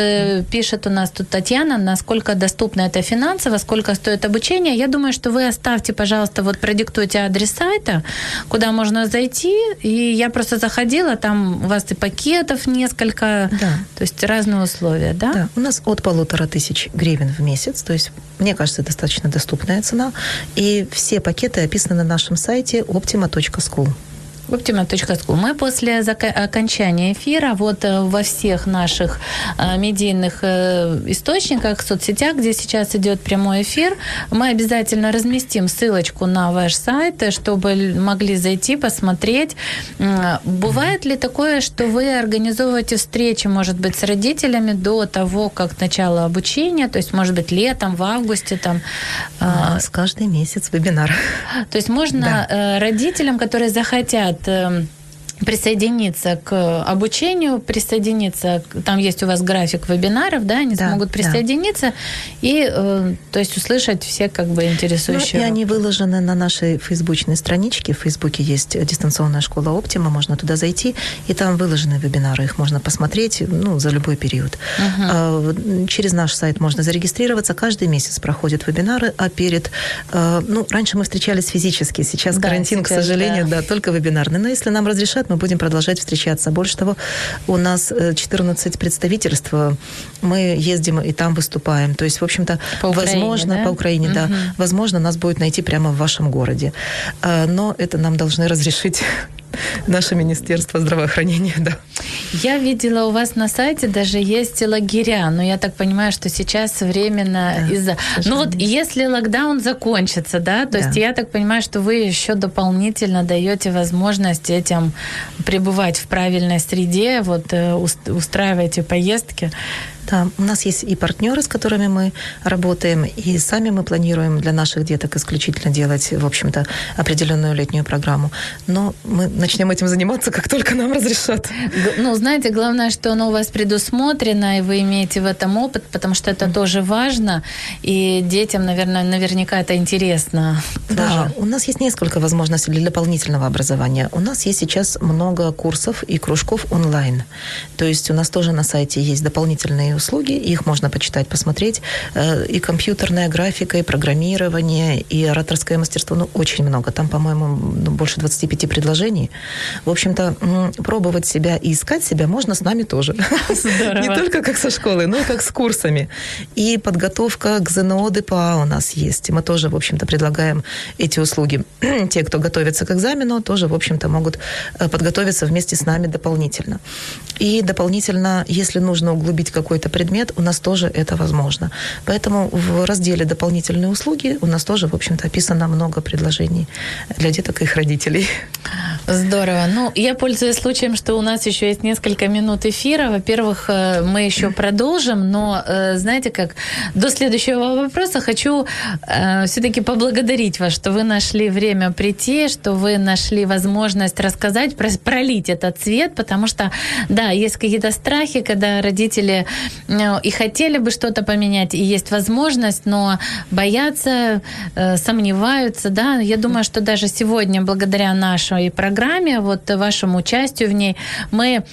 пишет у нас тут Татьяна, насколько доступно это финансово, сколько стоит обучение. Я думаю, что вы оставьте, пожалуйста, вот продиктуйте адрес сайта, куда можно зайти. И я просто заходила, там у вас и пакетов несколько, да. то есть разные условия, да? Да. У нас от полутора тысяч гривен в месяц, то есть, мне кажется, достаточно доступная цена. И все пакеты описаны на нашем сайте optima точка school. оптима точка скул. Мы после окончания эфира вот во всех наших медийных источниках, соцсетях, где сейчас идет прямой эфир, мы обязательно разместим ссылочку на ваш сайт, чтобы могли зайти, посмотреть. Бывает ли такое, что вы организовываете встречи, может быть, с родителями до того, как начало обучения, то есть, может быть, летом, в августе? Там, да, с каждый месяц вебинар. То есть можно да. родителям, которые захотят присоединиться к обучению, присоединиться, там есть у вас график вебинаров, да, они да, смогут присоединиться да. и, э, то есть, услышать все как бы интересующие. Ну, и они выложены на нашей фейсбучной страничке. В Фейсбуке есть дистанционная школа Оптима, можно туда зайти, и там выложены вебинары, их можно посмотреть, ну, за любой период. Uh-huh. Через наш сайт можно зарегистрироваться, каждый месяц проходят вебинары, а перед, э, ну, раньше мы встречались физически, сейчас да, карантин, сейчас, к сожалению, да. да, только вебинарный, но если нам разрешат, мы будем продолжать встречаться. Больше того, у нас четырнадцать представительств. Мы ездим и там выступаем. То есть, в общем-то, по Украине, возможно, да? по Украине, угу. да, возможно, нас будет найти прямо в вашем городе. Но это нам должны разрешить наше Министерство здравоохранения, да. Я видела, у вас на сайте даже есть лагеря, но я так понимаю, что сейчас временно да, из-за... Ну вот если локдаун закончится, да, то да. есть я так понимаю, что вы еще дополнительно даете возможность этим пребывать в правильной среде, вот устраиваете поездки. Да, у нас есть и партнеры, с которыми мы работаем, и сами мы планируем для наших деток исключительно делать, в общем-то, определенную летнюю программу. Но мы начнем этим заниматься, как только нам разрешат. Ну, знаете, главное, что оно у вас предусмотрено, и вы имеете в этом опыт, потому что это mm-hmm. тоже важно, и детям, наверное, наверняка это интересно. Да, тоже. У нас есть несколько возможностей для дополнительного образования. У нас есть сейчас много курсов и кружков онлайн. То есть у нас тоже на сайте есть дополнительные услуги, их можно почитать, посмотреть. И компьютерная графика, и программирование, и ораторское мастерство. Ну, очень много. Там, по-моему, больше двадцати пяти предложений. В общем-то, пробовать себя и искать себя можно с нами тоже. Здорово. Не только как со школой, но и как с курсами. И подготовка к ЗНО ДПА у нас есть. Мы тоже, в общем-то, предлагаем эти услуги. Те, кто готовится к экзамену, тоже, в общем-то, могут подготовиться вместе с нами дополнительно. И дополнительно, если нужно углубить какую-то какой-то предмет, у нас тоже это возможно. Поэтому в разделе «Дополнительные услуги» у нас тоже, в общем-то, описано много предложений для деток и их родителей. Здорово. Ну, я пользуюсь случаем, что у нас еще есть несколько минут эфира. Во-первых, мы еще продолжим, но, знаете как, до следующего вопроса хочу все-таки поблагодарить вас, что вы нашли время прийти, что вы нашли возможность рассказать, пролить этот свет, потому что, да, есть какие-то страхи, когда родители и хотели бы что-то поменять, и есть возможность, но боятся, сомневаются, да. Я думаю, что даже сегодня, благодаря нашей программе, вот вашему участию в ней, мы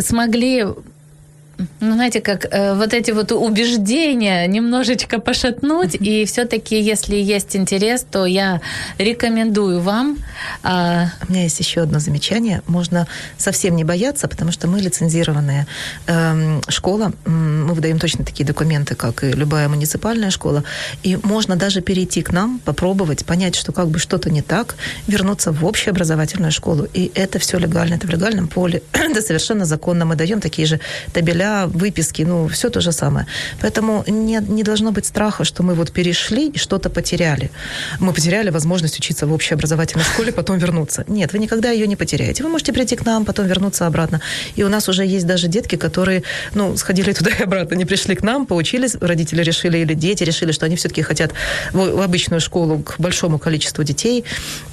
смогли... Ну, знаете, как э, вот эти вот убеждения немножечко пошатнуть, и все-таки, если есть интерес, то я рекомендую вам. Э... У меня есть еще одно замечание. Можно совсем не бояться, потому что мы лицензированная э, школа. Мы выдаем точно такие документы, как и любая муниципальная школа. И можно даже перейти к нам, попробовать, понять, что как бы что-то не так, вернуться в общеобразовательную школу. И это все легально, это в легальном поле. Это совершенно законно. Мы даем такие же табеля, выписки, ну, все то же самое. Поэтому не, не должно быть страха, что мы вот перешли и что-то потеряли. Мы потеряли возможность учиться в общеобразовательной школе, потом вернуться. Нет, вы никогда ее не потеряете. Вы можете прийти к нам, потом вернуться обратно. И у нас уже есть даже детки, которые, ну, сходили туда и обратно, не пришли к нам, поучились, родители решили, или дети решили, что они все-таки хотят в обычную школу к большому количеству детей.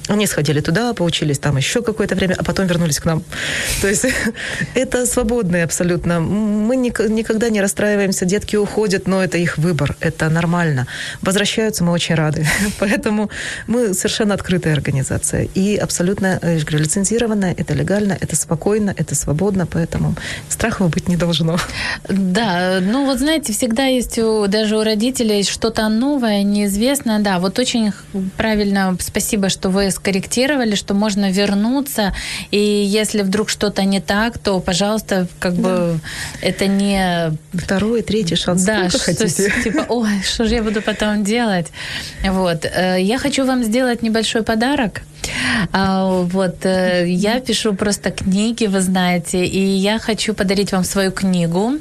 Они сходили туда, поучились там еще какое-то время, а потом вернулись к нам. То есть это свободные абсолютно... Мы никогда не расстраиваемся, детки уходят, но это их выбор, это нормально. Возвращаются, мы очень рады. Поэтому мы совершенно открытая организация. И абсолютно, я же говорю, лицензированная, это легально, это спокойно, это свободно, поэтому страхов быть не должно. Да, ну вот знаете, всегда есть у, даже у родителей что-то новое, неизвестное. Да, вот очень правильно, спасибо, что вы скорректировали, что можно вернуться, и если вдруг что-то не так, то, пожалуйста, как да. бы... Это не... Второй, третий шанс. Да, что, типа, ой, что же я буду потом делать? Вот. Я хочу вам сделать небольшой подарок. Вот, я пишу просто книги, вы знаете, и я хочу подарить вам свою книгу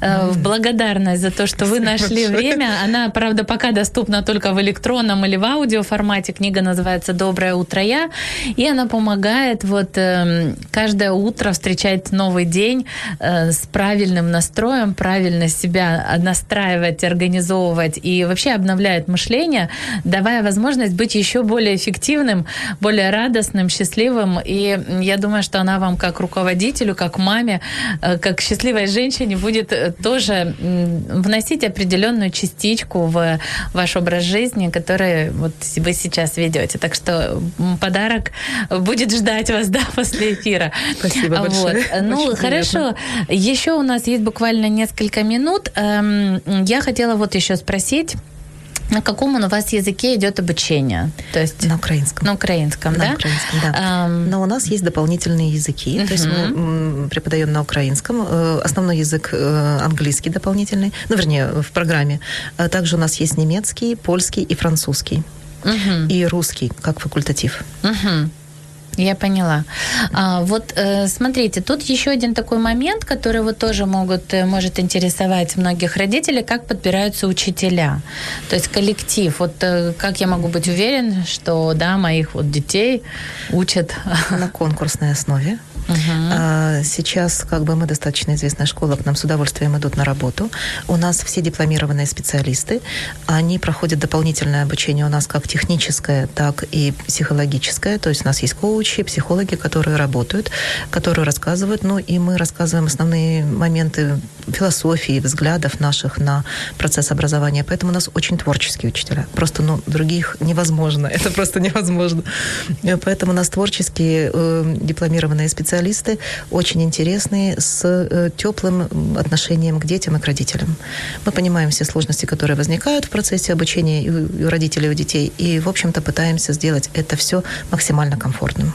в благодарность за то, что вы нашли время. Она, правда, пока доступна только в электронном или в аудиоформате. Книга называется «Доброе утро, я», и она помогает вот каждое утро встречать новый день с правильным настроем, правильно себя настраивать, организовывать и вообще обновляет мышление, давая возможность быть еще более эффективным, более радостным, счастливым. И я думаю, что она вам как руководителю, как маме, как счастливой женщине будет тоже вносить определенную частичку в ваш образ жизни, который вот вы сейчас ведете. Так что подарок будет ждать вас, да, после эфира. Спасибо вот. большое. Ну, очень хорошо. Приятно. Еще у нас есть буквально несколько минут. Я хотела вот еще спросить, на каком у вас языке идет обучение? То есть на украинском. На украинском, да? На украинском, да. Um... Но у нас есть дополнительные языки. Uh-huh. То есть мы преподаем на украинском. Основной язык английский дополнительный. Ну, вернее, в программе. Также у нас есть немецкий, польский и французский. Uh-huh. И русский, как факультатив. Uh-huh. Я поняла. А, вот э, смотрите, тут еще один такой момент, который вот тоже могут, может интересовать многих родителей, как подбираются учителя, то есть коллектив. Вот э, как я могу быть уверен, что да, моих вот детей учат на конкурсной основе. Uh-huh. Сейчас как бы мы достаточно известная школа, к нам с удовольствием идут на работу. У нас все дипломированные специалисты, они проходят дополнительное обучение у нас как техническое, так и психологическое. То есть у нас есть коучи, психологи, которые работают, которые рассказывают. Ну и мы рассказываем основные моменты философии, взглядов наших на процесс образования. Поэтому у нас очень творческие учителя. Просто ну, других невозможно. Это просто невозможно. Поэтому у нас творческие дипломированные специалисты, специалисты очень интересные, с теплым отношением к детям и к родителям. Мы понимаем все сложности, которые возникают в процессе обучения и у родителей, и у детей, и, в общем-то, пытаемся сделать это все максимально комфортным.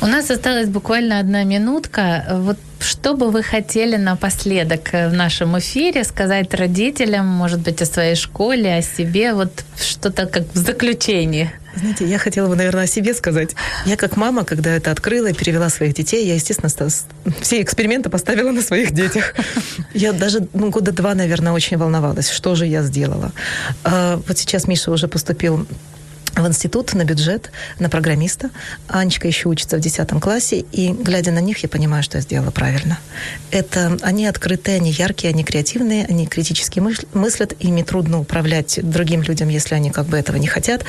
У нас осталась буквально одна минутка. Вот что бы вы хотели напоследок в нашем эфире сказать родителям, может быть, о своей школе, о себе, вот что-то как в заключении? Знаете, я хотела бы, наверное, о себе сказать. Я как мама, когда это открыла и перевела своих детей, я, естественно, все эксперименты поставила на своих детях. Я даже ну, года два, наверное, очень волновалась, что же я сделала. А вот сейчас Миша уже поступил в институт, на бюджет, на программиста. Анечка еще учится в десятом классе, и, глядя на них, я понимаю, что я сделала правильно. Это они открытые, они яркие, они креативные, они критически мыслят, ими трудно управлять другим людям, если они как бы этого не хотят.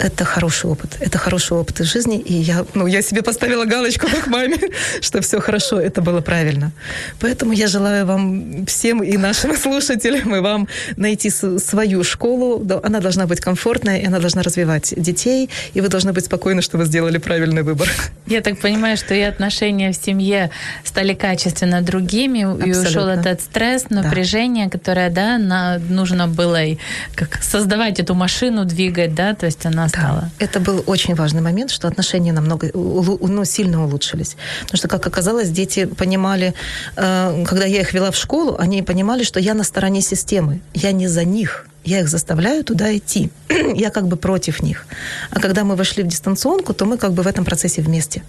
Это хороший опыт. Это хороший опыт из жизни, и я, ну, я себе поставила галочку как маме, что все хорошо, это было правильно. Поэтому я желаю вам всем и нашим слушателям, и вам найти свою школу. Она должна быть комфортная, и она должна развиваться детей, и вы должны быть спокойны, что вы сделали правильный выбор. Я так понимаю, что и отношения в семье стали качественно другими, абсолютно. И ушел этот стресс, напряжение, да. которое, да, на, нужно было и как создавать эту машину, двигать, да, то есть она да. стала. Это был очень важный момент, что отношения намного, ну, сильно улучшились. Потому что, как оказалось, дети понимали, когда я их вела в школу, они понимали, что я на стороне системы, я не за них. Я их заставляю туда идти. Я как бы против них. А когда мы вошли в дистанционку, то мы как бы в этом процессе вместе.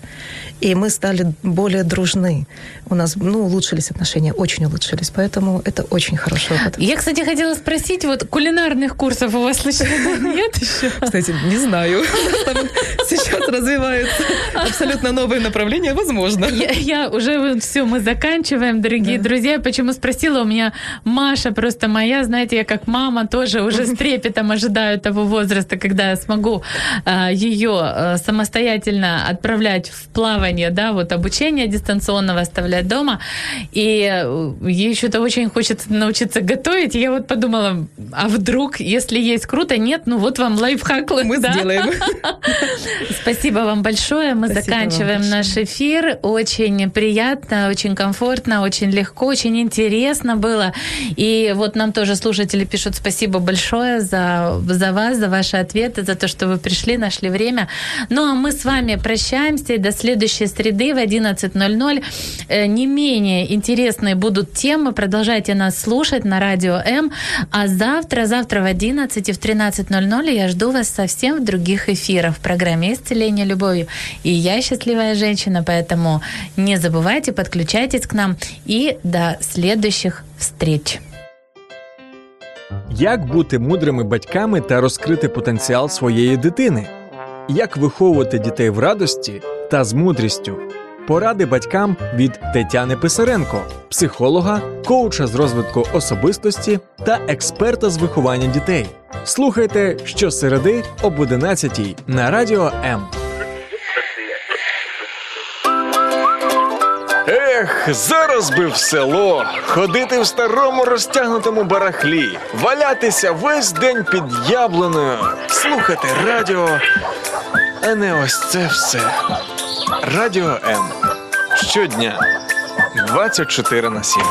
И мы стали более дружны. У нас, ну, улучшились отношения, очень улучшились. Поэтому это очень хороший опыт. Я, кстати, хотела спросить, вот кулинарных курсов у вас случайно нет еще? Кстати, не знаю. Сейчас развивается абсолютно новое направление, возможно. Я, я уже все, мы заканчиваем, дорогие да. друзья. Почему спросила? У меня Маша просто моя, знаете, я как мама то тоже уже с трепетом ожидаю того возраста, когда я смогу э, ее э, самостоятельно отправлять в плавание, да, вот обучение дистанционного оставлять дома. И ей что-то очень хочется научиться готовить. И я вот подумала, а вдруг, если есть круто, нет, ну вот вам лайфхак. Мы да? сделаем. Спасибо вам большое. Мы Спасибо заканчиваем наш эфир. Очень приятно, очень комфортно, очень легко, очень интересно было. И вот нам тоже слушатели пишут спасибо спасибо большое за, за вас, за ваши ответы, за то, что вы пришли, нашли время. Ну, а мы с вами прощаемся. И до следующей среды в одиннадцать ноль ноль. Не менее интересные будут темы. Продолжайте нас слушать на Радио М. А завтра, завтра в одиннадцать и в тринадцать ноль ноль я жду вас совсем в других эфирах в программе «Исцеление любовью». И я счастливая женщина, поэтому не забывайте, подключайтесь к нам. И до следующих встреч. Як бути мудрими батьками та розкрити потенціал своєї дитини? Як виховувати дітей в радості та з мудрістю? Поради батькам від Тетяни Писаренко, психолога, коуча з розвитку особистості та експерта з виховання дітей. Слухайте щосереди об одинадцятій на Радіо М. Ех, зараз би в село, ходити в старому розтягнутому барахлі, валятися весь день під яблуною, слухати радіо, а не ось це все. Радіо М. Щодня. двадцять чотири на сім.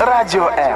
Радіо М.